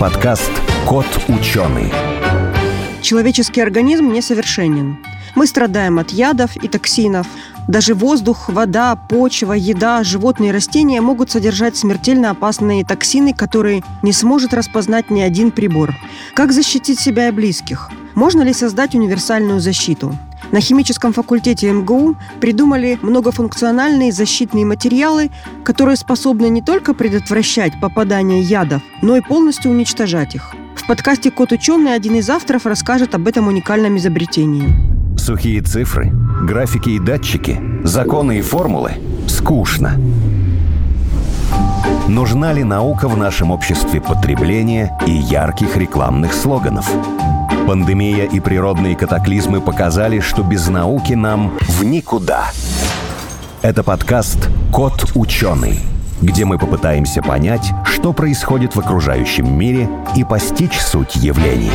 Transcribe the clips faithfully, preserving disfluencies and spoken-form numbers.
Подкаст «Кот ученый». Человеческий организм несовершенен. Мы страдаем от ядов и токсинов. Даже воздух, вода, почва, еда, животные и растения могут содержать смертельно опасные токсины, которые не сможет распознать ни один прибор. Как защитить себя и близких? Можно ли создать универсальную защиту? На химическом факультете эм гэ у придумали многофункциональные защитные материалы, которые способны не только предотвращать попадание ядов, но и полностью уничтожать их. В подкасте «Кот ученый» один из авторов расскажет об этом уникальном изобретении. Сухие цифры, графики и датчики, законы и формулы – скучно. Нужна ли наука в нашем обществе потребления и ярких рекламных слоганов? Пандемия и природные катаклизмы показали, что без науки нам в никуда. Это подкаст «Кот ученый», где мы попытаемся понять, что происходит в окружающем мире и постичь суть явлений.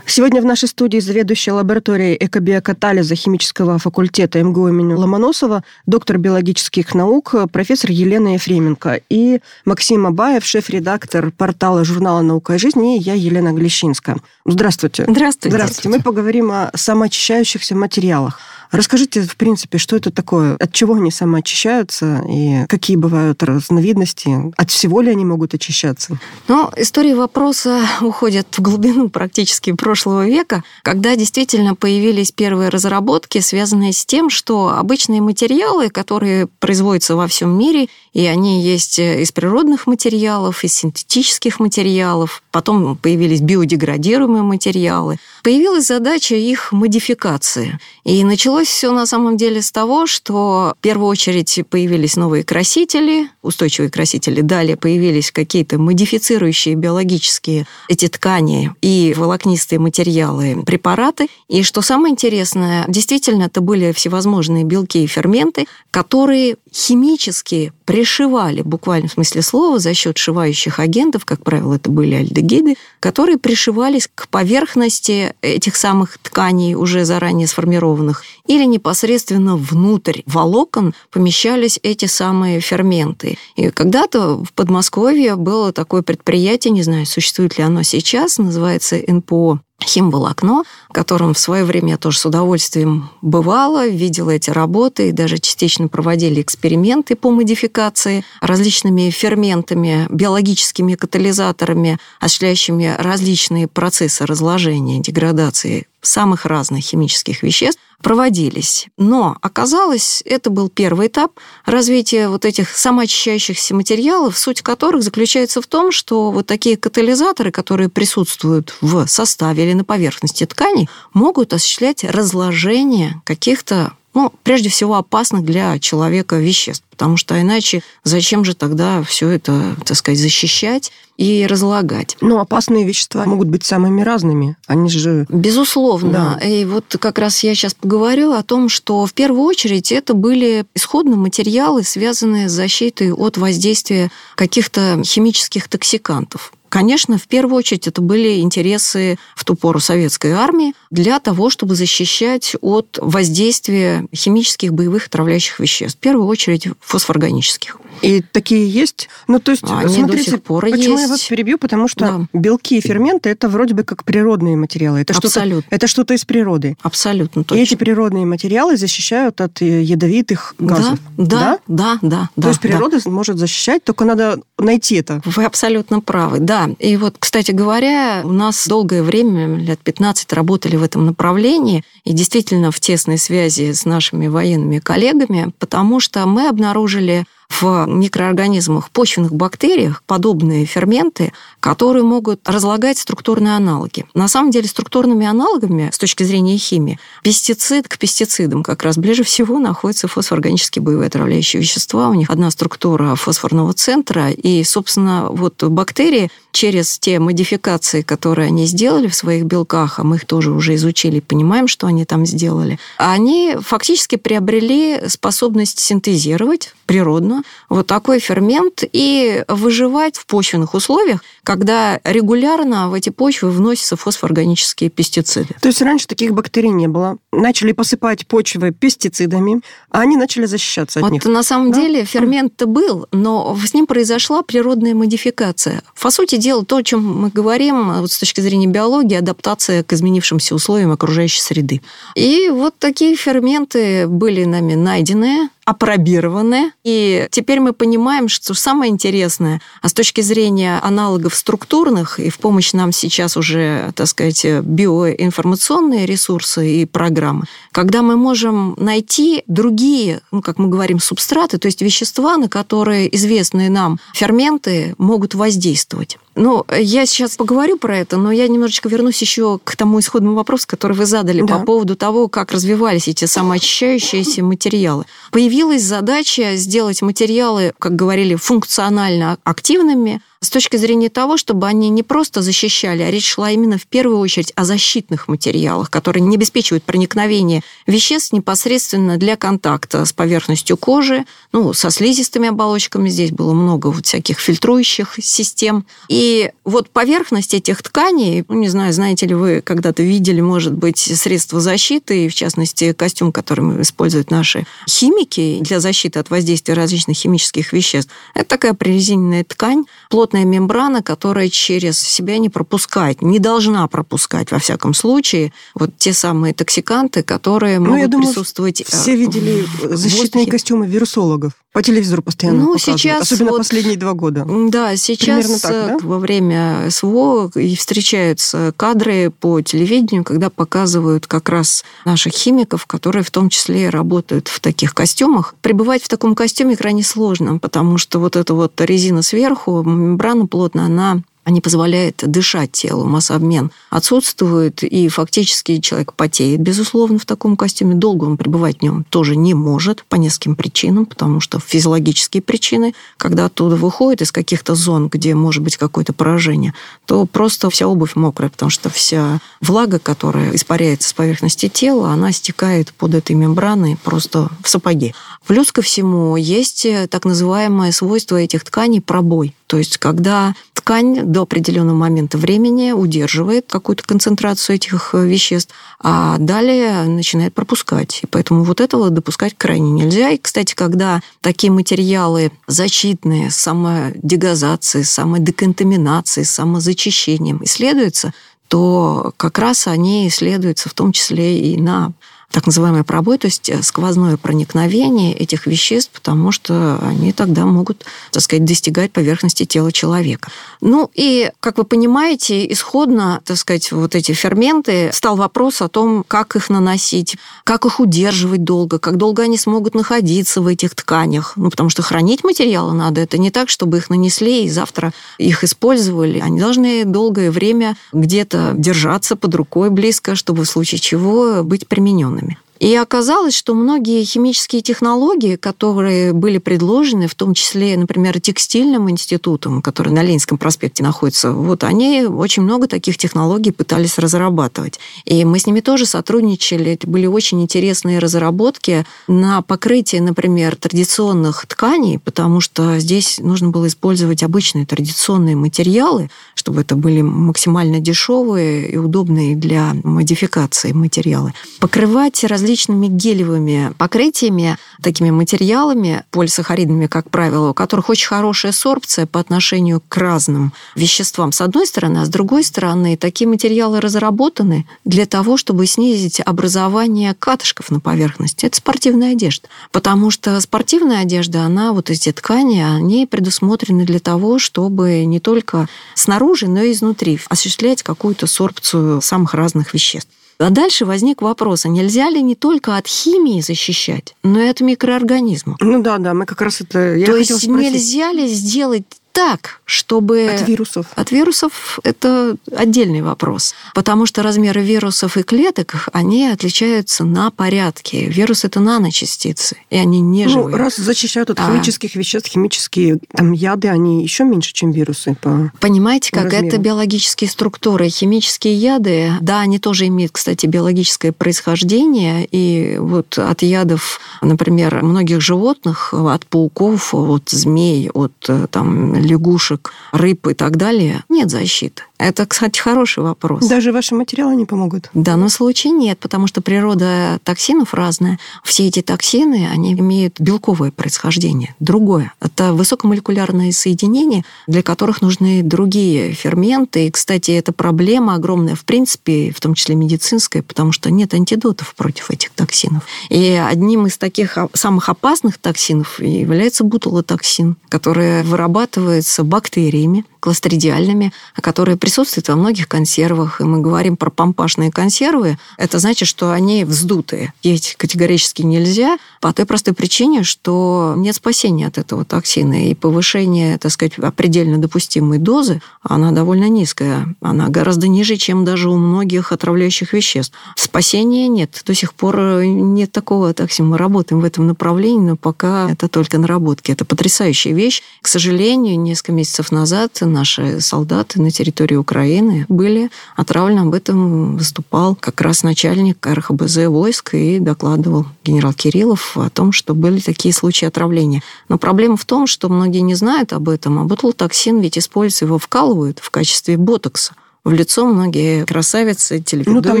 Сегодня в нашей студии заведующая лабораторией экобиокатализа химического факультета эм гэ у имени Ломоносова, доктор биологических наук, профессор Елена Ефременко и Максим Абаев, шеф-редактор портала журнала «Наука и жизнь», и я, Елена Глещинская. Здравствуйте. Здравствуйте. Здравствуйте. Мы поговорим о самоочищающихся материалах. Расскажите, в принципе, что это такое, от чего они самоочищаются и какие бывают разновидности, от всего ли они могут очищаться? Ну, истории вопроса уходят в глубину практически прошлого века, когда действительно появились первые разработки, связанные с тем, что обычные материалы, которые производятся во всем мире, и они есть из природных материалов, из синтетических материалов, потом появились биодеградируемые материалы, появилась задача их модификации. И началось все на самом деле с того, что в первую очередь появились новые красители, устойчивые красители, далее появились какие-то модифицирующие биологические эти ткани и волокнистые материалы, препараты. И что самое интересное, действительно, это были всевозможные белки и ферменты, которые химически пришивали, буквально в смысле слова, за счет шивающих агентов, как правило, это были альдегиды, которые пришивались к поверхности этих самых тканей, уже заранее сформированных, или непосредственно внутрь волокон помещались эти самые ферменты. И когда-то в Подмосковье было такое предприятие, не знаю, существует ли оно сейчас, называется эн пэ о «Химволокно», в котором в свое время я тоже с удовольствием бывала, видела эти работы и даже частично проводили эксперименты по модификации различными ферментами, биологическими катализаторами, осуществляющими различные процессы разложения, деградации самых разных химических веществ, проводились. Но оказалось, это был первый этап развития вот этих самоочищающихся материалов, суть которых заключается в том, что вот такие катализаторы, которые присутствуют в составе или на поверхности тканей, могут осуществлять разложение каких-то, ну, прежде всего, опасных для человека веществ. Потому что иначе зачем же тогда все это, так сказать, защищать и разлагать? Ну, опасные вещества могут быть самыми разными. Они же... Безусловно. Да. И вот как раз я сейчас поговорила о том, что в первую очередь это были исходные материалы, связанные с защитой от воздействия каких-то химических токсикантов. Конечно, в первую очередь это были интересы в ту пору советской армии для того, чтобы защищать от воздействия химических боевых отравляющих веществ. В первую очередь фосфорорганических. И такие есть? Ну, то есть, они смотрите, до сих пор почему есть. Я вас перебью? Потому что да. Белки и ферменты – это вроде бы как природные материалы. Это абсолютно. Что-то, это что-то из природы. Абсолютно точно. И эти природные материалы защищают от ядовитых газов. Да, да, да. да, да то да, есть природа да. может защищать, только надо найти это. Вы абсолютно правы, да. И вот, кстати говоря, у нас долгое время, лет пятнадцать, работали в этом направлении, и действительно в тесной связи с нашими военными коллегами, потому что мы обнаружили в микроорганизмах, почвенных бактериях подобные ферменты, которые могут разлагать структурные аналоги. На самом деле структурными аналогами с точки зрения химии пестицид к пестицидам как раз ближе всего находятся фосфорорганические боевые отравляющие вещества. У них одна структура фосфорного центра, и, собственно, вот бактерии через те модификации, которые они сделали в своих белках, а мы их тоже уже изучили, понимаем, что они там сделали, они фактически приобрели способность синтезировать природно вот такой фермент и выживать в почвенных условиях, когда регулярно в эти почвы вносятся фосфорорганические пестициды. То есть раньше таких бактерий не было. Начали посыпать почвы пестицидами, а они начали защищаться от вот них. На самом да? деле фермент-то был, но с ним произошла природная модификация. По сути дела, то, о чем мы говорим вот с точки зрения биологии, адаптация к изменившимся условиям окружающей среды. И вот такие ферменты были нами найдены, апробированы. И теперь мы понимаем, что самое интересное, а с точки зрения аналогов структурных, и в помощь нам сейчас уже, так сказать, биоинформационные ресурсы и программы, когда мы можем найти другие, ну, как мы говорим, субстраты, то есть вещества, на которые известные нам ферменты могут воздействовать. Ну, я сейчас поговорю про это, но я немножечко вернусь еще к тому исходному вопросу, который вы задали да. по поводу того, как развивались эти самоочищающиеся материалы. Появилась задача сделать материалы, как говорили, функционально активными, с точки зрения того, чтобы они не просто защищали, а речь шла именно в первую очередь о защитных материалах, которые не обеспечивают проникновение веществ непосредственно для контакта с поверхностью кожи, ну, со слизистыми оболочками. Здесь было много вот всяких фильтрующих систем. И вот поверхность этих тканей, ну, не знаю, знаете ли вы, когда-то видели, может быть, средства защиты, и в частности, костюм, который используют наши химики для защиты от воздействия различных химических веществ. Это такая прорезиненная ткань, плотно мембрана, которая через себя не пропускает, не должна пропускать, во всяком случае, вот те самые токсиканты, которые ну, могут я думаю, присутствовать... Все видели в защитные воздухе. Костюмы вирусологов. По телевизору постоянно ну, показывают, сейчас особенно вот, последние два года. Да, сейчас так, да? во время СВО и встречаются кадры по телевидению, когда показывают как раз наших химиков, которые в том числе работают в таких костюмах. Пребывать в таком костюме крайне сложно, потому что вот эта вот резина сверху, мембрана плотная, она не позволяет дышать телу, массообмен отсутствует, и фактически человек потеет, безусловно, в таком костюме. Долго он пребывать в нем тоже не может по нескольким причинам, потому что физиологические причины, когда оттуда выходит из каких-то зон, где может быть какое-то поражение, то просто вся обувь мокрая, потому что вся влага, которая испаряется с поверхности тела, она стекает под этой мембраной просто в сапоги. Плюс ко всему есть так называемое свойство этих тканей пробой. То есть, когда ткань до определенного момента времени удерживает какую-то концентрацию этих веществ, а далее начинает пропускать. И поэтому вот этого допускать крайне нельзя. И, кстати, когда такие материалы защитные, с самодегазацией, с самодеконтаминацией, с самозачищением исследуются, то как раз они исследуются в том числе и на так называемой пробой, то есть сквозное проникновение этих веществ, потому что они тогда могут, так сказать, достигать поверхности тела человека. Ну и, как вы понимаете, исходно, так сказать, вот эти ферменты, стал вопрос о том, как их наносить, как их удерживать долго, как долго они смогут находиться в этих тканях. Ну, потому что хранить материалы надо, это не так, чтобы их нанесли и завтра их использовали. Они должны долгое время где-то держаться под рукой близко, чтобы в случае чего быть применёнными. И оказалось, что многие химические технологии, которые были предложены, в том числе, например, текстильным институтом, который на Ленинском проспекте находится, вот они очень много таких технологий пытались разрабатывать. И мы с ними тоже сотрудничали. Это были очень интересные разработки на покрытие, например, традиционных тканей, потому что здесь нужно было использовать обычные традиционные материалы, чтобы это были максимально дешевые и удобные для модификации материалы. Покрывать различные различными гелевыми покрытиями, такими материалами, полисахаридами, как правило, у которых очень хорошая сорбция по отношению к разным веществам, с одной стороны, а с другой стороны, такие материалы разработаны для того, чтобы снизить образование катышков на поверхности. Это спортивная одежда. Потому что спортивная одежда, она, вот эти ткани, они предусмотрены для того, чтобы не только снаружи, но и изнутри осуществлять какую-то сорбцию самых разных веществ. А дальше возник вопрос, а нельзя ли не только от химии защищать, но и от микроорганизмов? Ну да, да, мы как раз это... Я То есть спросить. Нельзя ли сделать так, чтобы... От вирусов. От вирусов это отдельный вопрос, потому что размеры вирусов и клеток, они отличаются на порядке. Вирус — это наночастицы, и они не ну, живые. Раз защищают от а... химических веществ, химические там, яды, они еще меньше, чем вирусы по Понимаете, по как размеру. Это биологические структуры. Химические яды, да, они тоже имеют, кстати, биологическое происхождение, и вот от ядов, например, многих животных, от пауков, от змей, от там, лягушек, рыб и так далее, нет защиты. Это, кстати, хороший вопрос. Даже ваши материалы не помогут? В данном случае нет, потому что природа токсинов разная. Все эти токсины, они имеют белковое происхождение, другое. Это высокомолекулярные соединения, для которых нужны другие ферменты. И, кстати, это проблема огромная, в принципе, в том числе медицинская, потому что нет антидотов против этих токсинов. И одним из таких самых опасных токсинов является ботулотоксин, который вырабатывается бактериями кластридиальными, которые присутствуют во многих консервах. И мы говорим про помпажные консервы. Это значит, что они вздутые. Есть категорически нельзя по той простой причине, что нет спасения от этого токсина. И повышение, так сказать, предельно допустимой дозы, она довольно низкая. Она гораздо ниже, чем даже у многих отравляющих веществ. Спасения нет. До сих пор нет такого токсина. Мы работаем в этом направлении, но пока это только наработки. Это потрясающая вещь. К сожалению, несколько месяцев назад наши солдаты на территории Украины были отравлены. Об этом выступал как раз начальник эр ха бэ зэ войск и докладывал генерал Кириллов о том, что были такие случаи отравления. Но проблема в том, что многие не знают об этом. А ботулотоксин ведь используется, его вкалывают в качестве ботокса. В лицо многие красавицы, телеведущие. Ну, там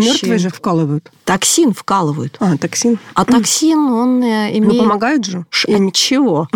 мертвые же вкалывают. Токсин вкалывают. А, токсин. А токсин, он имеет... Ну, помогает же. Ш... Ничего.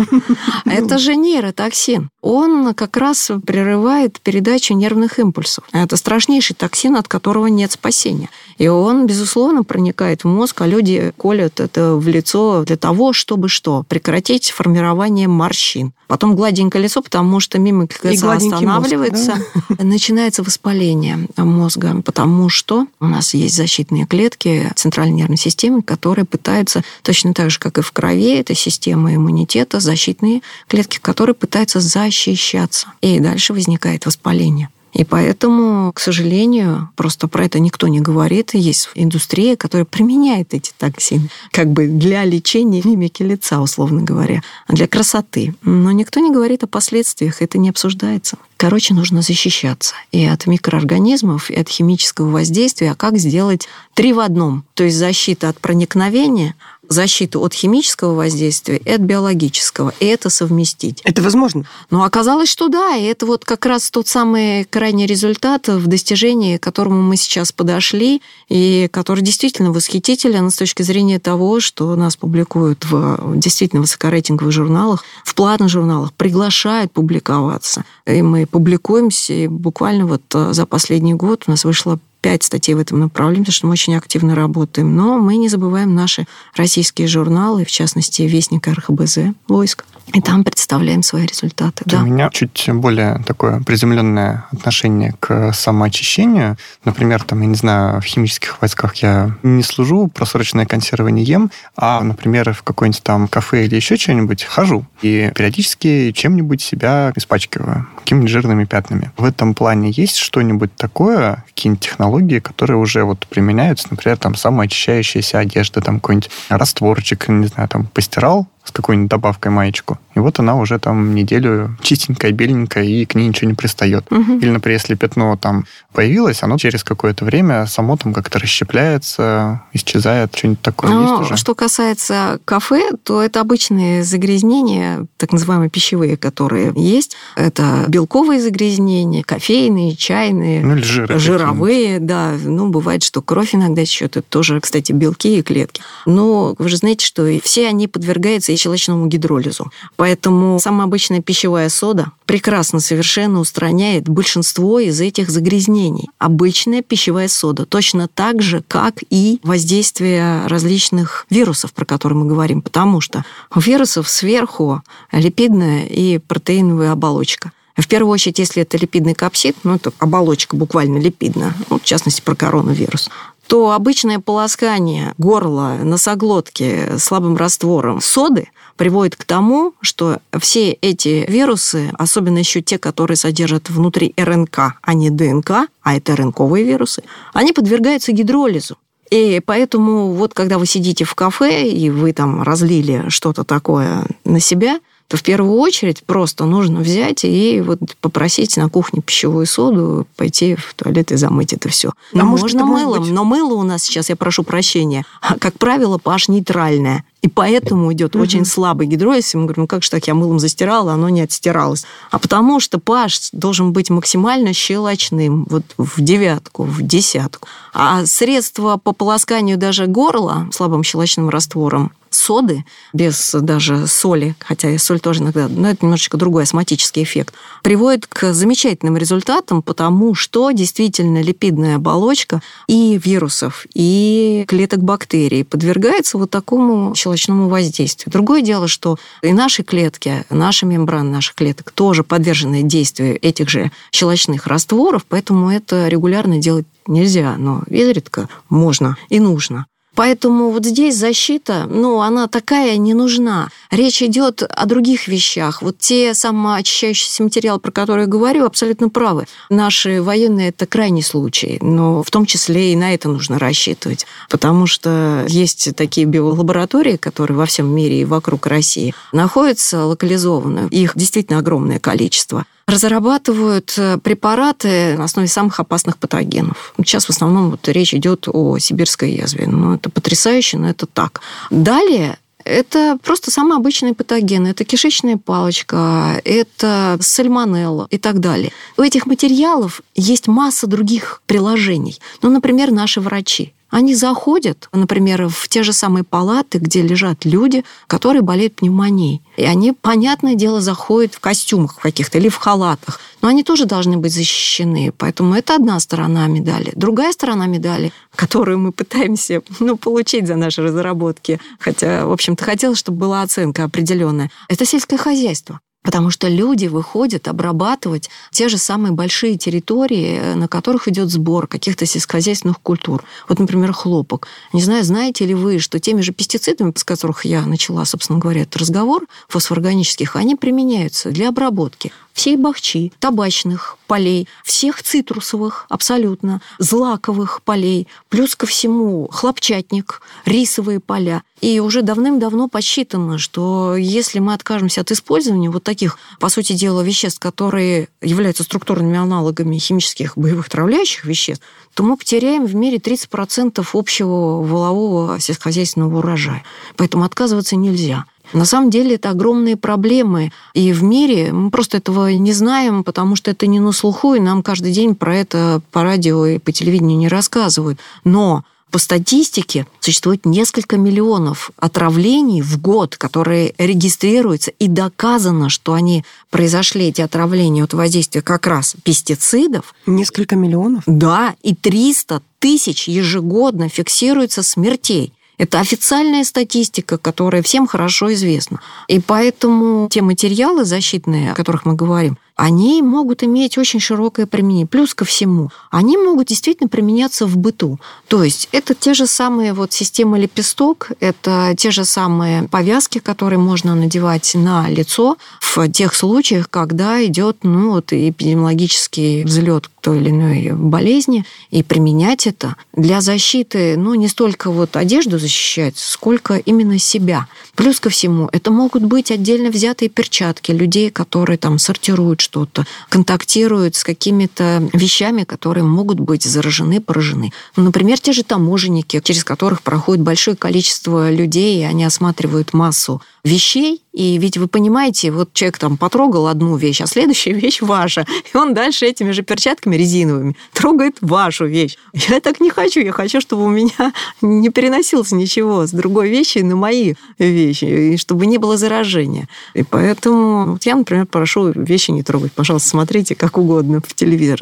Это же нейротоксин. Он как раз прерывает передачу нервных импульсов. Это страшнейший токсин, от которого нет спасения. И он, безусловно, проникает в мозг, а люди колют это в лицо для того, чтобы что? Прекратить формирование морщин. Потом гладенькое лицо, потому что мимика останавливается. Мозг, да? Начинается воспаление мозга, потому что у нас есть защитные клетки центральной нервной системы, которые пытаются, точно так же, как и в крови, это система иммунитета, защитные клетки, которые пытаются защищаться. И дальше возникает воспаление. И поэтому, к сожалению, просто про это никто не говорит. Есть индустрия, которая применяет эти токсины как бы для лечения мимики лица, условно говоря, для красоты. Но никто не говорит о последствиях, это не обсуждается. Короче, нужно защищаться и от микроорганизмов, и от химического воздействия. А как сделать три в одном? То есть защита от проникновения, защиту от химического воздействия и от биологического, и это совместить. Это возможно? Ну, оказалось, что да, и это вот как раз тот самый крайний результат, в достижении, к которому мы сейчас подошли, и который действительно восхитителен с точки зрения того, что нас публикуют в действительно высокорейтинговых журналах, в платных журналах, приглашают публиковаться. И мы публикуемся, и буквально вот за последний год у нас вышло пять статей в этом направлении, потому что мы очень активно работаем. Но мы не забываем наши российские журналы, в частности, «Вестник эр ха бэ зэ войск». И там представляем свои результаты. Да. У меня чуть более такое приземленное отношение к самоочищению. Например, там, я не знаю, в химических войсках я не служу, просроченные консервы не ем, а, например, в какое-нибудь там кафе или еще что-нибудь хожу и периодически чем-нибудь себя испачкиваю, какими-нибудь жирными пятнами. В этом плане есть что-нибудь такое, какие-нибудь технологии, которые уже вот применяются, например, там самоочищающаяся одежда, там какой-нибудь растворчик, не знаю, там постирал с какой-нибудь добавкой маечку. И вот она уже там неделю чистенькая, беленькая, и к ней ничего не пристает. Угу. Или, например, если пятно там появилось, оно через какое-то время само там как-то расщепляется, исчезает, что-нибудь такое. Но есть уже? Что касается кафе, то это обычные загрязнения, так называемые пищевые, которые есть. Это белковые загрязнения, кофейные, чайные, ну, или жиры жировые. Да. Ну, бывает, что кровь иногда течет. Это тоже, кстати, белки и клетки. Но вы же знаете, что все они подвергаются щелочному гидролизу. Поэтому самая обычная пищевая сода прекрасно совершенно устраняет большинство из этих загрязнений. Обычная пищевая сода. Точно так же, как и воздействие различных вирусов, про которые мы говорим. Потому что у вирусов сверху липидная и протеиновая оболочка. В первую очередь, если это липидный капсид, ну, это оболочка буквально липидная, ну, в частности, про коронавирус, то обычное полоскание горла, носоглотки слабым раствором соды приводит к тому, что все эти вирусы, особенно еще те, которые содержат внутри РНК, а не ДНК, а это РНКовые вирусы, они подвергаются гидролизу. И поэтому вот когда вы сидите в кафе, и вы там разлили что-то такое на себя, то в первую очередь просто нужно взять и вот попросить на кухне пищевую соду, пойти в туалет и замыть это все. А можно мылом, но мыло у нас сейчас, я прошу прощения, как правило, pH нейтральное. И поэтому идет угу. очень слабый гидролиз. И мы говорим, как же так, я мылом застирала, оно не отстиралось. А потому что pH должен быть максимально щелочным, вот в девятку, в десятку. А средства по полосканию даже горла слабым щелочным раствором, соды, без даже соли, хотя и соль тоже иногда, но это немножечко другой астматический эффект, приводит к замечательным результатам, потому что действительно липидная оболочка и вирусов, и клеток бактерий подвергается вот такому щелочному воздействию. Другое дело, что и наши клетки, наши мембраны наших клеток тоже подвержены действию этих же щелочных растворов, поэтому это регулярно делать нельзя, но изредка можно и нужно. Поэтому вот здесь защита, ну, она такая не нужна. Речь идет о других вещах. Вот те самоочищающиеся материалы, про которые я говорю, абсолютно правы. Наши военные – это крайний случай, но в том числе и на это нужно рассчитывать, потому что есть такие биолаборатории, которые во всем мире и вокруг России находятся локализованные. Их действительно огромное количество. Разрабатывают препараты на основе самых опасных патогенов. Сейчас в основном вот речь идет о сибирской язве. Ну, это потрясающе, но это так. Далее это просто самые обычные патогены. Это кишечная палочка, это сальмонелла и так далее. У этих материалов есть масса других приложений. Ну, например, наши врачи. Они заходят, например, в те же самые палаты, где лежат люди, которые болеют пневмонией. И они, понятное дело, заходят в костюмах каких-то или в халатах. Но они тоже должны быть защищены. Поэтому это одна сторона медали. Другая сторона медали, которую мы пытаемся ну, получить за наши разработки, хотя, в общем-то, хотелось, чтобы была оценка определенная, это сельское хозяйство. Потому что люди выходят обрабатывать те же самые большие территории, на которых идет сбор каких-то сельскохозяйственных культур. Вот, например, хлопок. Не знаю, знаете ли вы, что теми же пестицидами, с которых я начала, собственно говоря, этот разговор, фосфорорганических, они применяются для обработки всей бахчи, табачных полей, всех цитрусовых, абсолютно, злаковых полей, плюс ко всему хлопчатник, рисовые поля. И уже давным-давно подсчитано, что если мы откажемся от использования вот таких, по сути дела, веществ, которые являются структурными аналогами химических боевых травляющих веществ, то мы потеряем в мире тридцать процентов общего валового сельскохозяйственного урожая. Поэтому отказываться нельзя. На самом деле это огромные проблемы. И в мире мы просто этого не знаем, потому что это не на слуху, и нам каждый день про это по радио и по телевидению не рассказывают. Но по статистике существует несколько миллионов отравлений в год, которые регистрируются, и доказано, что они произошли, эти отравления, от воздействия как раз пестицидов. Несколько миллионов? Да, и триста тысяч ежегодно фиксируется смертей. Это официальная статистика, которая всем хорошо известна. И поэтому те материалы защитные, о которых мы говорим, они могут иметь очень широкое применение. Плюс ко всему, они могут действительно применяться в быту. То есть это те же самые вот системы лепесток, это те же самые повязки, которые можно надевать на лицо в тех случаях, когда идет ну, вот, эпидемиологический взлет той или иной болезни, и применять это для защиты, ну, не столько вот одежду защищать, сколько именно себя. Плюс ко всему, это могут быть отдельно взятые перчатки людей, которые там сортируют что-то, контактируют с какими-то вещами, которые могут быть заражены, поражены. Например, те же таможенники, через которых проходит большое количество людей, и они осматривают массу вещей. И ведь вы понимаете, вот человек там потрогал одну вещь, а следующая вещь ваша. И он дальше этими же перчатками резиновыми трогает вашу вещь. Я так не хочу. Я хочу, чтобы у меня не переносилось ничего с другой вещи на мои вещи, и чтобы не было заражения. И поэтому вот я, например, прошу вещи не трогать. Пожалуйста, смотрите как угодно в телевизор.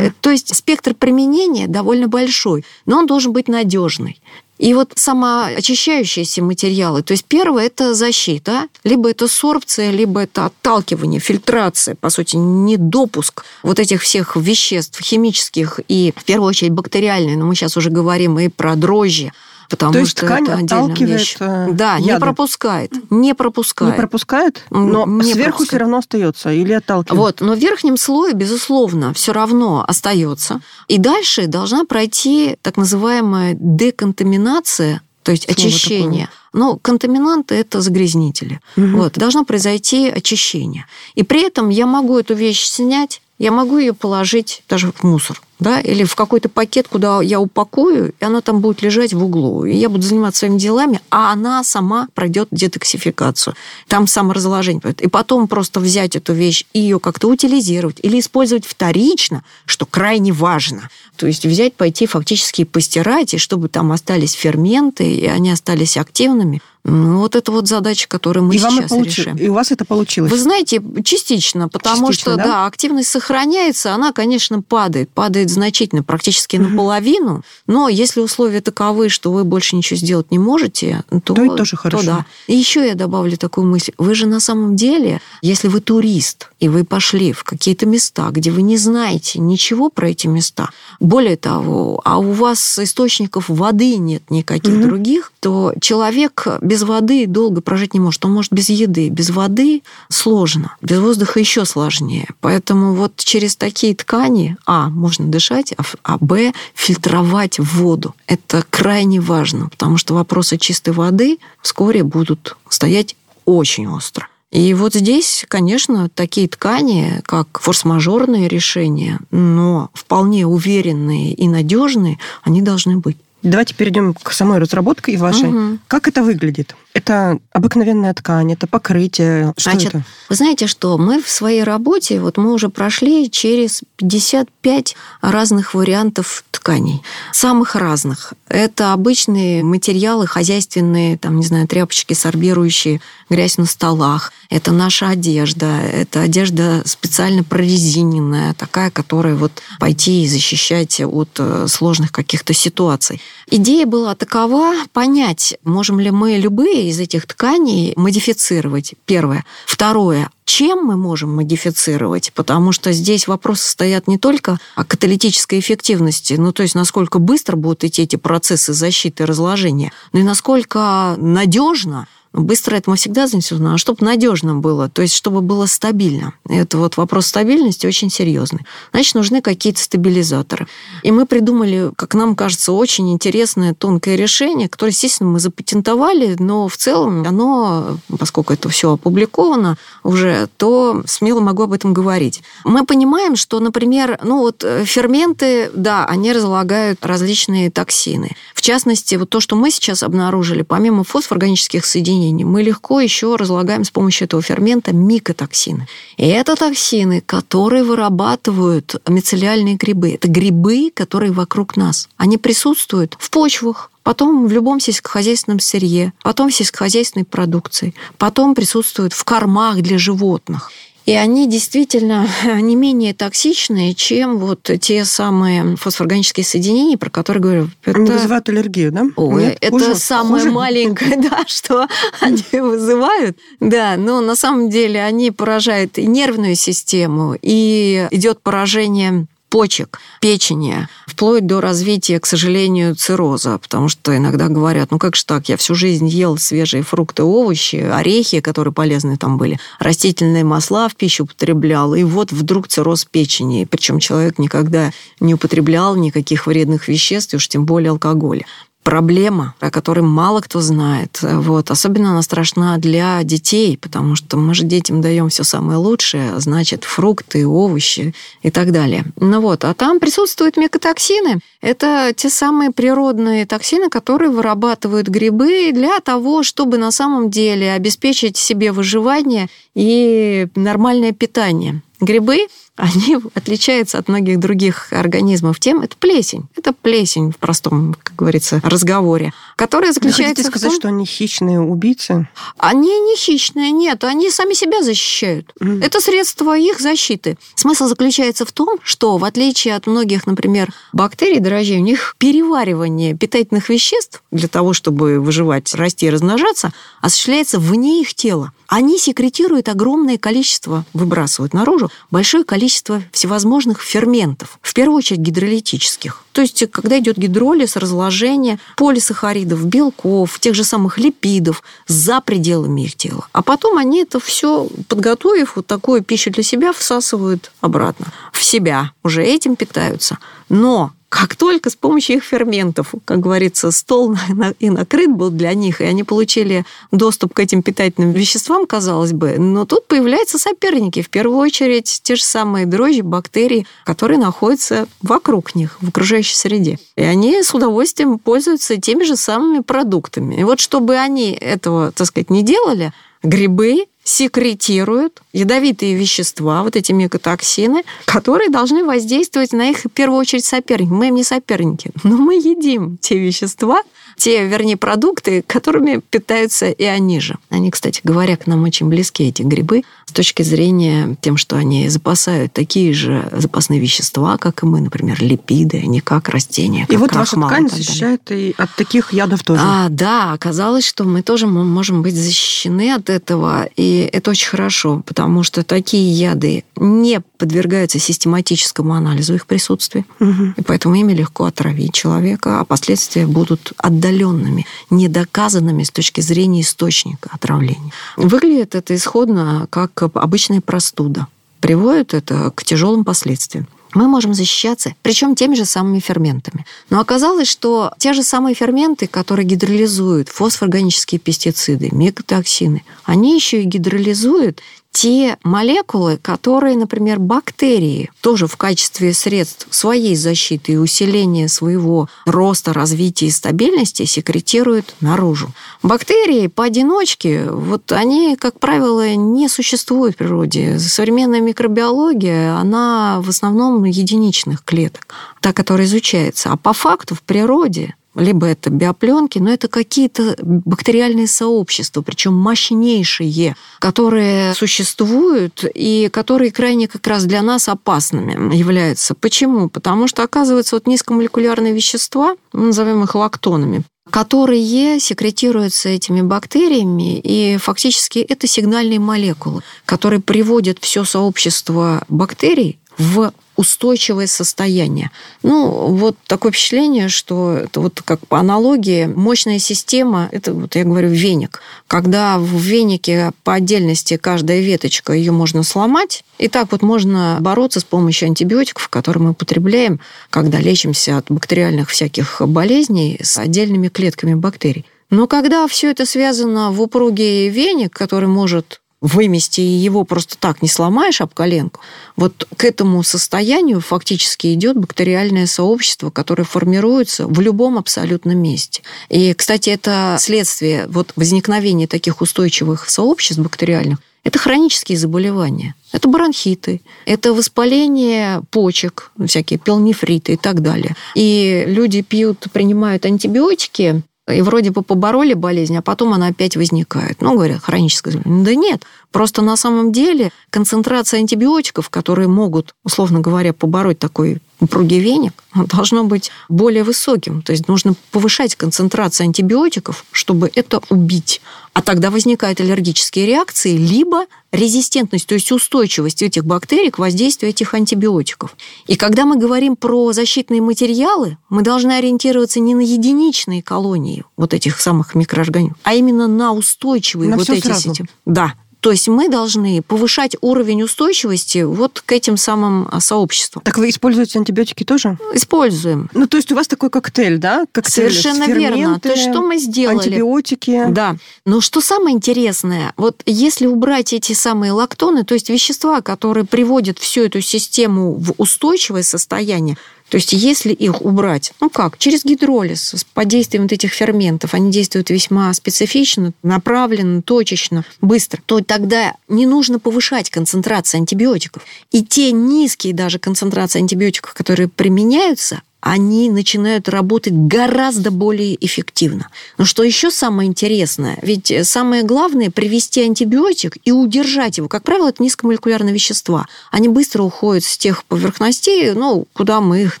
То есть спектр применения довольно большой, но он должен быть надежный. И вот самоочищающиеся материалы, то есть первое – это защита, либо это сорбция, либо это отталкивание, фильтрация, по сути, недопуск вот этих всех веществ химических и, в первую очередь, бактериальные, но мы сейчас уже говорим и про дрожжи, потому То есть что ткань это отделывает вещь. Да, яды. не пропускает, не пропускает. Не пропускает, но не сверху пропускает. Все равно остается или отталкивает. Вот, но в верхнем слое, безусловно, все равно остается. И дальше должна пройти так называемая деконтаминация, то есть Слово очищение. Такое. Но контаминанты – это загрязнители. Угу. Вот, должно произойти очищение. И при этом я могу эту вещь снять, я могу ее положить даже в мусор, да, или в какой-то пакет, куда я упакую, и она там будет лежать в углу. И я буду заниматься своими делами, а она сама пройдет детоксификацию. Там саморазложение будет. И потом просто взять эту вещь и ее как-то утилизировать или использовать вторично, что крайне важно. То есть взять, пойти фактически постирать, и чтобы там остались ферменты, и они остались активными. Ну, вот это вот задача, которую мы и сейчас вам и решим. И у вас это получилось? Вы знаете, частично, потому частично, что да? Да, активность сохраняется, она, конечно, падает. Падает значительно, практически угу. наполовину. Но если условия таковы, что вы больше ничего сделать не можете, то, да, это тоже хорошо. То да. И еще я добавлю такую мысль. Вы же на самом деле, если вы турист, и вы пошли в какие-то места, где вы не знаете ничего про эти места, более того, а у вас источников воды нет никаких угу. других, то человек... без воды долго прожить не может. Он может без еды. Без воды сложно. Без воздуха еще сложнее. Поэтому вот через такие ткани а, можно дышать, а, а б, фильтровать воду. Это крайне важно, потому что вопросы чистой воды вскоре будут стоять очень остро. И вот здесь, конечно, такие ткани, как форс-мажорные решения, но вполне уверенные и надежные, они должны быть. Давайте перейдем к самой разработке и вашей. Угу. Как это выглядит? Это обыкновенная ткань, это покрытие. Что Значит, это? Вы знаете, что мы в своей работе, вот мы уже прошли через пятьдесят пять разных вариантов тканей, самых разных. Это обычные материалы хозяйственные, там, не знаю, тряпочки, сорбирующие грязь на столах. Это наша одежда, это одежда специально прорезиненная, такая, которая вот пойти и защищать от сложных каких-то ситуаций. Идея была такова, понять, можем ли мы любые из этих тканей модифицировать, первое. Второе, чем мы можем модифицировать, потому что здесь вопросы стоят не только о каталитической эффективности, ну, то есть насколько быстро будут идти эти процессы защиты и разложения, но и насколько надежно. Быстро это мы всегда заинтересованы, а чтобы надежно было, то есть чтобы было стабильно. Это вот вопрос стабильности очень серьезный. Значит, нужны какие-то стабилизаторы. И мы придумали, как нам кажется, очень интересное тонкое решение, которое, естественно, мы запатентовали, но в целом оно, поскольку это все опубликовано уже, то смело могу об этом говорить. Мы понимаем, что, например, ну вот ферменты, да, они разлагают различные токсины. В частности, вот то, что мы сейчас обнаружили, помимо фосфорорганических соединений, мы легко еще разлагаем с помощью этого фермента микотоксины. И это токсины, которые вырабатывают мицеллиальные грибы. Это грибы, которые вокруг нас. Они присутствуют в почвах, потом в любом сельскохозяйственном сырье, потом в сельскохозяйственной продукции, потом присутствуют в кормах для животных. И они действительно не менее токсичные, чем вот те самые фосфорорганические соединения, про которые говорю. Это... Они вызывают аллергию, да? Ой, Нет, это хуже, самое хуже. маленькое, да, что они вызывают. Да, но на самом деле они поражают и нервную систему, и идет поражение почек, печени, вплоть до развития, к сожалению, цирроза, потому что иногда говорят, ну как же так, я всю жизнь ел свежие фрукты, овощи, орехи, которые полезные там были, растительные масла в пищу употреблял, и вот вдруг цирроз печени, причем человек никогда не употреблял никаких вредных веществ, уж тем более алкоголя. Проблема, о которой мало кто знает. Вот. Особенно она страшна для детей, потому что мы же детям даем все самое лучшее, значит, фрукты, овощи и так далее. Ну вот. А там присутствуют микотоксины. Это те самые природные токсины, которые вырабатывают грибы для того, чтобы на самом деле обеспечить себе выживание и нормальное питание. Грибы они отличаются от многих других организмов тем, это плесень. Это плесень в простом, как говорится, разговоре, которая заключается в том... Хотите сказать, что они хищные убийцы? Они не хищные, нет. Они сами себя защищают. Mm. Это средство их защиты. Смысл заключается в том, что в отличие от многих, например, бактерий, дорогие, у них переваривание питательных веществ для того, чтобы выживать, расти и размножаться, осуществляется вне их тела. Они секретируют огромное количество, выбрасывают наружу большое количество всевозможных ферментов, в первую очередь гидролитических. То есть, когда идет гидролиз, разложение полисахаридов, белков, тех же самых липидов за пределами их тела. А потом они это все, подготовив вот такую пищу для себя, всасывают обратно в себя, уже этим питаются. Но как только с помощью их ферментов, как говорится, стол и накрыт был для них, и они получили доступ к этим питательным веществам, казалось бы, но тут появляются соперники. В первую очередь те же самые дрожжи, бактерии, которые находятся вокруг них, в окружающей среде. И они с удовольствием пользуются теми же самыми продуктами. И вот чтобы они этого, так сказать, не делали, грибы секретируют ядовитые вещества, вот эти микотоксины, которые должны воздействовать на их, в первую очередь, соперников. Мы им не соперники, но мы едим те вещества, те, вернее, продукты, которыми питаются и они же. Они, кстати говоря, к нам очень близки, эти грибы, с точки зрения тем, что они запасают такие же запасные вещества, как и мы, например, липиды, не как растения, как и вот ваша ткань защищает и от таких ядов тоже. А, да, оказалось, что мы тоже можем быть защищены от этого, и это очень хорошо, потому что такие яды не подвергаются систематическому анализу их присутствия, угу. и поэтому ими легко отравить человека, а последствия будут отдаленными, недоказанными с точки зрения источника отравления. Выглядит это исходно как обычная простуда. Приводит это к тяжелым последствиям. Мы можем защищаться, причем теми же самыми ферментами. Но оказалось, что те же самые ферменты, которые гидролизуют фосфорорганические пестициды, микотоксины, они еще и гидролизуют те молекулы, которые, например, бактерии тоже в качестве средств своей защиты и усиления своего роста, развития и стабильности секретируют наружу. Бактерии поодиночке, вот они, как правило, не существуют в природе. Современная микробиология, она в основном единичных клеток, та, которая изучается. А по факту в природе... либо это биопленки, но это какие-то бактериальные сообщества, причем мощнейшие, которые существуют и которые крайне как раз для нас опасными являются. Почему? Потому что, оказывается, вот низкомолекулярные вещества, назовем их лактонами, которые секретируются этими бактериями, и фактически это сигнальные молекулы, которые приводят все сообщество бактерий в устойчивое состояние. Ну, вот такое впечатление, что это вот как по аналогии мощная система, это вот я говорю веник. Когда в венике по отдельности каждая веточка, ее можно сломать, и так вот можно бороться с помощью антибиотиков, которые мы употребляем, когда лечимся от бактериальных всяких болезней с отдельными клетками бактерий. Но когда все это связано в упругий веник, который может вымести, и его просто так не сломаешь об коленку, вот к этому состоянию фактически идет бактериальное сообщество, которое формируется в любом абсолютном месте. И, кстати, это следствие вот возникновения таких устойчивых сообществ бактериальных, это хронические заболевания. Это бронхиты, это воспаление почек, всякие пилонефриты и так далее. И люди пьют, принимают антибиотики, и вроде бы побороли болезнь, а потом она опять возникает. Ну, говорят, хроническое заболевание. Да нет, просто на самом деле концентрация антибиотиков, которые могут, условно говоря, побороть такой упругий веник, должно быть более высоким. То есть нужно повышать концентрацию антибиотиков, чтобы это убить. А тогда возникают аллергические реакции, либо резистентность, то есть устойчивость этих бактерий к воздействию этих антибиотиков. И когда мы говорим про защитные материалы, мы должны ориентироваться не на единичные колонии вот этих самых микроорганизмов, а именно на устойчивые на вот эти сразу. Сети. Да. То есть мы должны повышать уровень устойчивости вот к этим самым сообществам. Так вы используете антибиотики тоже? Используем. Ну, то есть у вас такой коктейль, да? Коктейль совершенно верно. То есть что мы сделали? Антибиотики. Да. Но что самое интересное, вот если убрать эти самые лактоны, то есть вещества, которые приводят всю эту систему в устойчивое состояние, То есть если их убрать, ну как, через гидролиз, под действием вот этих ферментов, они действуют весьма специфично, направленно, точечно, быстро, то тогда не нужно повышать концентрации антибиотиков. И те низкие даже концентрации антибиотиков, которые применяются, они начинают работать гораздо более эффективно. Но что еще самое интересное, ведь самое главное – привести антибиотик и удержать его. Как правило, это низкомолекулярные вещества. Они быстро уходят с тех поверхностей, ну, куда мы их,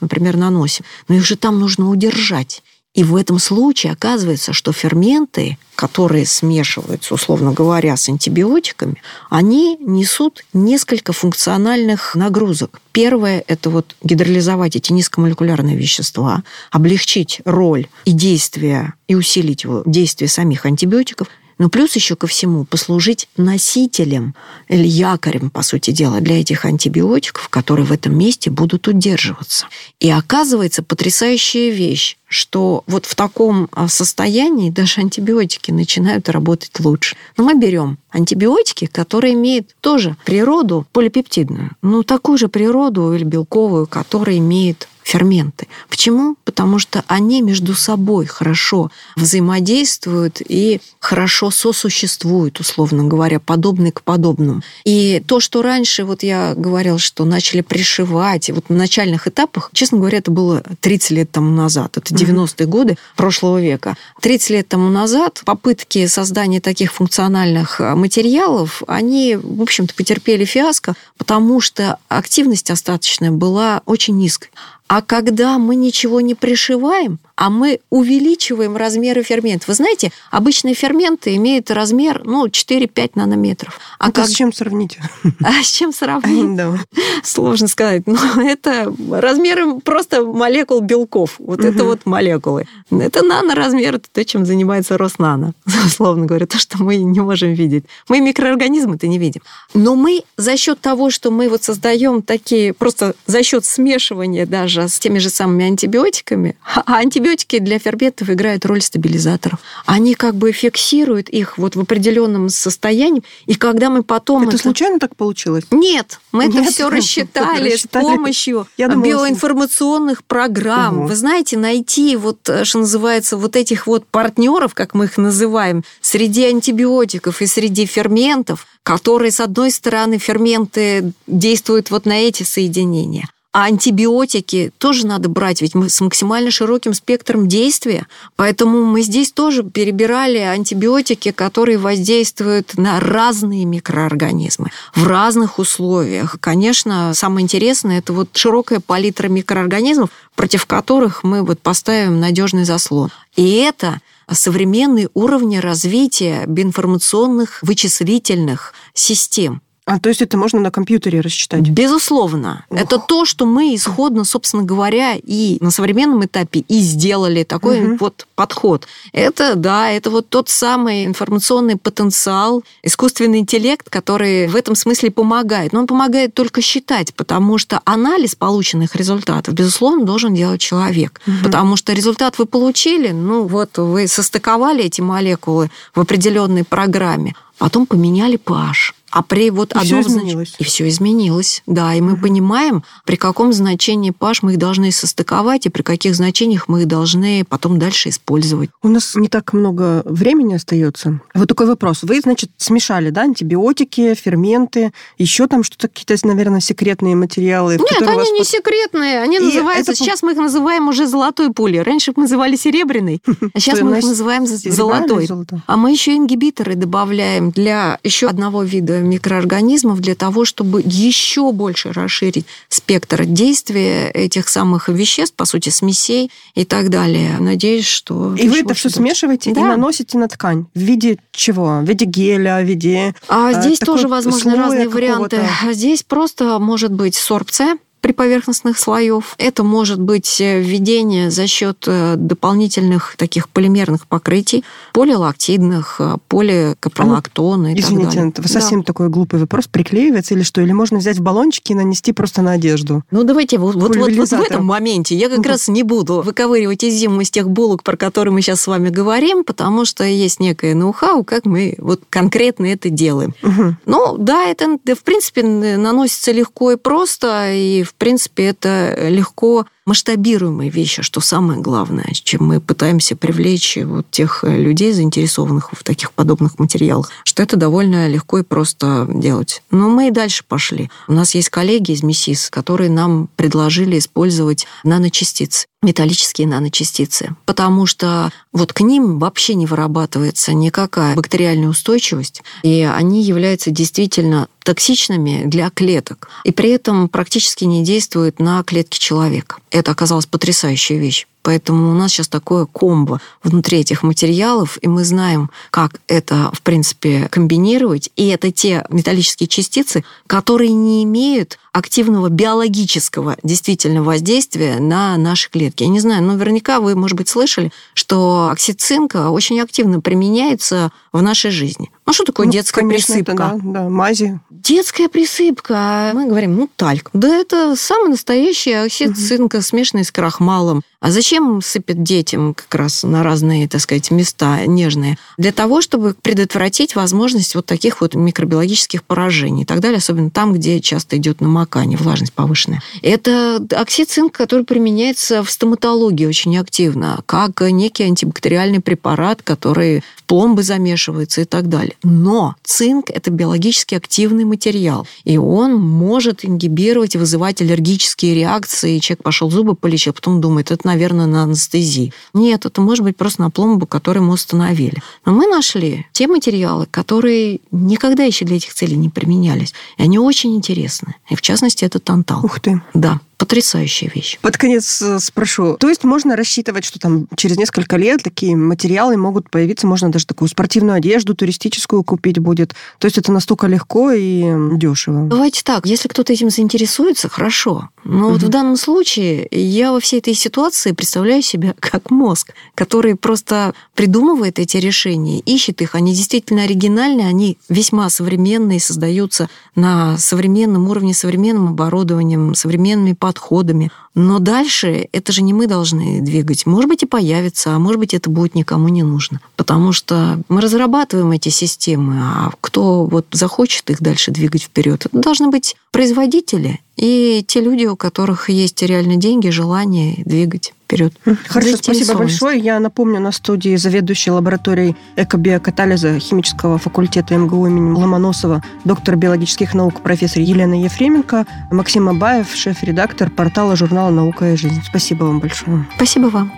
например, наносим. Но их же там нужно удержать. И в этом случае оказывается, что ферменты, которые смешиваются, условно говоря, с антибиотиками, они несут несколько функциональных нагрузок. Первое – это вот гидролизовать эти низкомолекулярные вещества, облегчить роль и действие, и усилить его действие самих антибиотиков. Но плюс еще ко всему послужить носителем или якорем, по сути дела, для этих антибиотиков, которые в этом месте будут удерживаться. И оказывается потрясающая вещь, что вот в таком состоянии даже антибиотики начинают работать лучше. Но мы берем антибиотики, которые имеют тоже природу полипептидную, но такую же природу или белковую, которая имеет ферменты. Почему? Потому что они между собой хорошо взаимодействуют и хорошо сосуществуют, условно говоря, подобные к подобному. И то, что раньше, вот я говорила, что начали пришивать, вот на начальных этапах, честно говоря, это было тридцать лет тому назад, это девяностые годы прошлого века. тридцать лет тому назад попытки создания таких функциональных материалов, они, в общем-то, потерпели фиаско, потому что активность остаточная была очень низкой. А когда мы ничего не пришиваем, а мы увеличиваем размеры ферментов. Вы знаете, обычные ферменты имеют размер, ну, четыре-пять нанометров. А это как... с чем сравнить? А с чем сравнить? Да. Сложно сказать. Но это размеры просто молекул белков. Вот угу. Это вот молекулы. Это наноразмер, это то, чем занимается Роснано. Условно говоря, то, что мы не можем видеть. Мы микроорганизмы-то не видим. Но мы за счет того, что мы вот создаем такие, просто за счет смешивания даже с теми же самыми антибиотиками. А антибиотики для ферментов играют роль стабилизаторов. Они как бы фиксируют их вот в определенном состоянии. И когда мы потом... Это, это... случайно так получилось? Нет. Мы Нет, это все рассчитали, рассчитали с помощью думала, биоинформационных что... программ. Угу. Вы знаете, найти вот, что называется, вот этих вот партнеров, как мы их называем, среди антибиотиков и среди ферментов, которые, с одной стороны, ферменты действуют вот на эти соединения. А антибиотики тоже надо брать, ведь мы с максимально широким спектром действия. Поэтому мы здесь тоже перебирали антибиотики, которые воздействуют на разные микроорганизмы в разных условиях. Конечно, самое интересное – это вот широкая палитра микроорганизмов, против которых мы вот поставим надежный заслон. И это... современные уровни развития биоинформационных вычислительных систем. А то есть это можно на компьютере рассчитать? Безусловно. Ох. Это то, что мы исходно, собственно говоря, и на современном этапе и сделали такой угу. вот подход. Это, да, это вот тот самый информационный потенциал, искусственный интеллект, который в этом смысле помогает. Но он помогает только считать, потому что анализ полученных результатов, безусловно, должен делать человек. Угу. Потому что результат вы получили, ну вот вы состыковали эти молекулы в определенной программе, потом поменяли pH. А при вот и одном значении... И все изменилось. Да, и мы угу. понимаем, при каком значении pH мы их должны состыковать, и при каких значениях мы их должны потом дальше использовать. У нас не так много времени остается. Вот такой вопрос. Вы, значит, смешали, да, антибиотики, ферменты, еще там что-то, какие-то, наверное, секретные материалы? Нет, они вас... не секретные. Они и называются... Это... Сейчас мы их называем уже золотой пули. Раньше их называли серебряной, а сейчас мы их называем золотой. А мы еще ингибиторы добавляем для еще одного вида микроорганизмов для того, чтобы еще больше расширить спектр действия этих самых веществ, по сути, смесей и так далее. Надеюсь, что... И вы это все смешиваете да. и наносите на ткань. В виде чего? В виде геля, в виде... А здесь тоже, возможно, разные варианты. Здесь просто может быть сорбция при поверхностных слоев. Это может быть введение за счет дополнительных таких полимерных покрытий, полилактидных, поликапролактоны и так далее. Извините, совсем да. такой глупый вопрос. Приклеивается или что? Или можно взять в баллончики и нанести просто на одежду? Ну, давайте вот, вот, вот, вот в этом моменте я как ну, раз не буду выковыривать изюм из тех булок, про которые мы сейчас с вами говорим, потому что есть некое ноу-хау, как мы вот конкретно это делаем. Угу. Ну, да, это, в принципе, наносится легко и просто, и в принципе, это легко масштабируемые вещи, что самое главное, чем мы пытаемся привлечь вот тех людей, заинтересованных в таких подобных материалах, что это довольно легко и просто делать. Но мы и дальше пошли. У нас есть коллеги из МИСИС, которые нам предложили использовать наночастицы, металлические наночастицы, потому что вот к ним вообще не вырабатывается никакая бактериальная устойчивость, и они являются действительно токсичными для клеток, и при этом практически не действуют на клетки человека. Это оказалась потрясающая вещь. Поэтому у нас сейчас такое комбо внутри этих материалов, и мы знаем, как это, в принципе, комбинировать. И это те металлические частицы, которые не имеют активного биологического действительно воздействия на наши клетки. Я не знаю, но наверняка вы, может быть, слышали, что оксид цинка очень активно применяется в нашей жизни. Ну, что такое ну, детская конечно, присыпка? Это, да, да, мази. Детская присыпка. Мы говорим, ну, тальк. Да это самый настоящий оксид угу. цинка, смешанный с крахмалом. А зачем сыпят детям как раз на разные, так сказать, места нежные? Для того, чтобы предотвратить возможность вот таких вот микробиологических поражений и так далее, особенно там, где часто идет намокание, влажность повышенная. Это оксид цинка, который применяется в стоматологии очень активно, как некий антибактериальный препарат, который в пломбы замешивается и так далее. Но цинк – это биологически активный материал, и он может ингибировать и вызывать аллергические реакции. Человек пошел зубы полечил, потом думает, это, наверное, на анестезии. Нет, это может быть просто на пломбу, которую мы установили. Но мы нашли те материалы, которые никогда еще для этих целей не применялись. И они очень интересны. И, в частности, это тантал. Ух ты. Да. Потрясающая вещь. Под конец спрошу. То есть можно рассчитывать, что там через несколько лет такие материалы могут появиться, можно даже такую спортивную одежду туристическую купить будет. То есть это настолько легко и дешево. Давайте так, если кто-то этим заинтересуется, хорошо. Но угу. вот в данном случае я во всей этой ситуации представляю себя как мозг, который просто придумывает эти решения, ищет их. Они действительно оригинальные, они весьма современные, создаются на современном уровне, современным оборудованием, современными подходами. подходами. Но дальше это же не мы должны двигать. Может быть, и появится, а может быть, это будет никому не нужно. Потому что мы разрабатываем эти системы, а кто вот захочет их дальше двигать вперед, это должны быть производители и те люди, у которых есть реально деньги, желание двигать. Вперед. Хорошо, спасибо большое. Я напомню, на студии заведующей лабораторией экобиокатализа химического факультета МГУ имени Ломоносова, доктор биологических наук, профессор Елена Ефременко, Максим Абаев, шеф-редактор портала журнала «Наука и жизнь». Спасибо вам большое. Спасибо вам.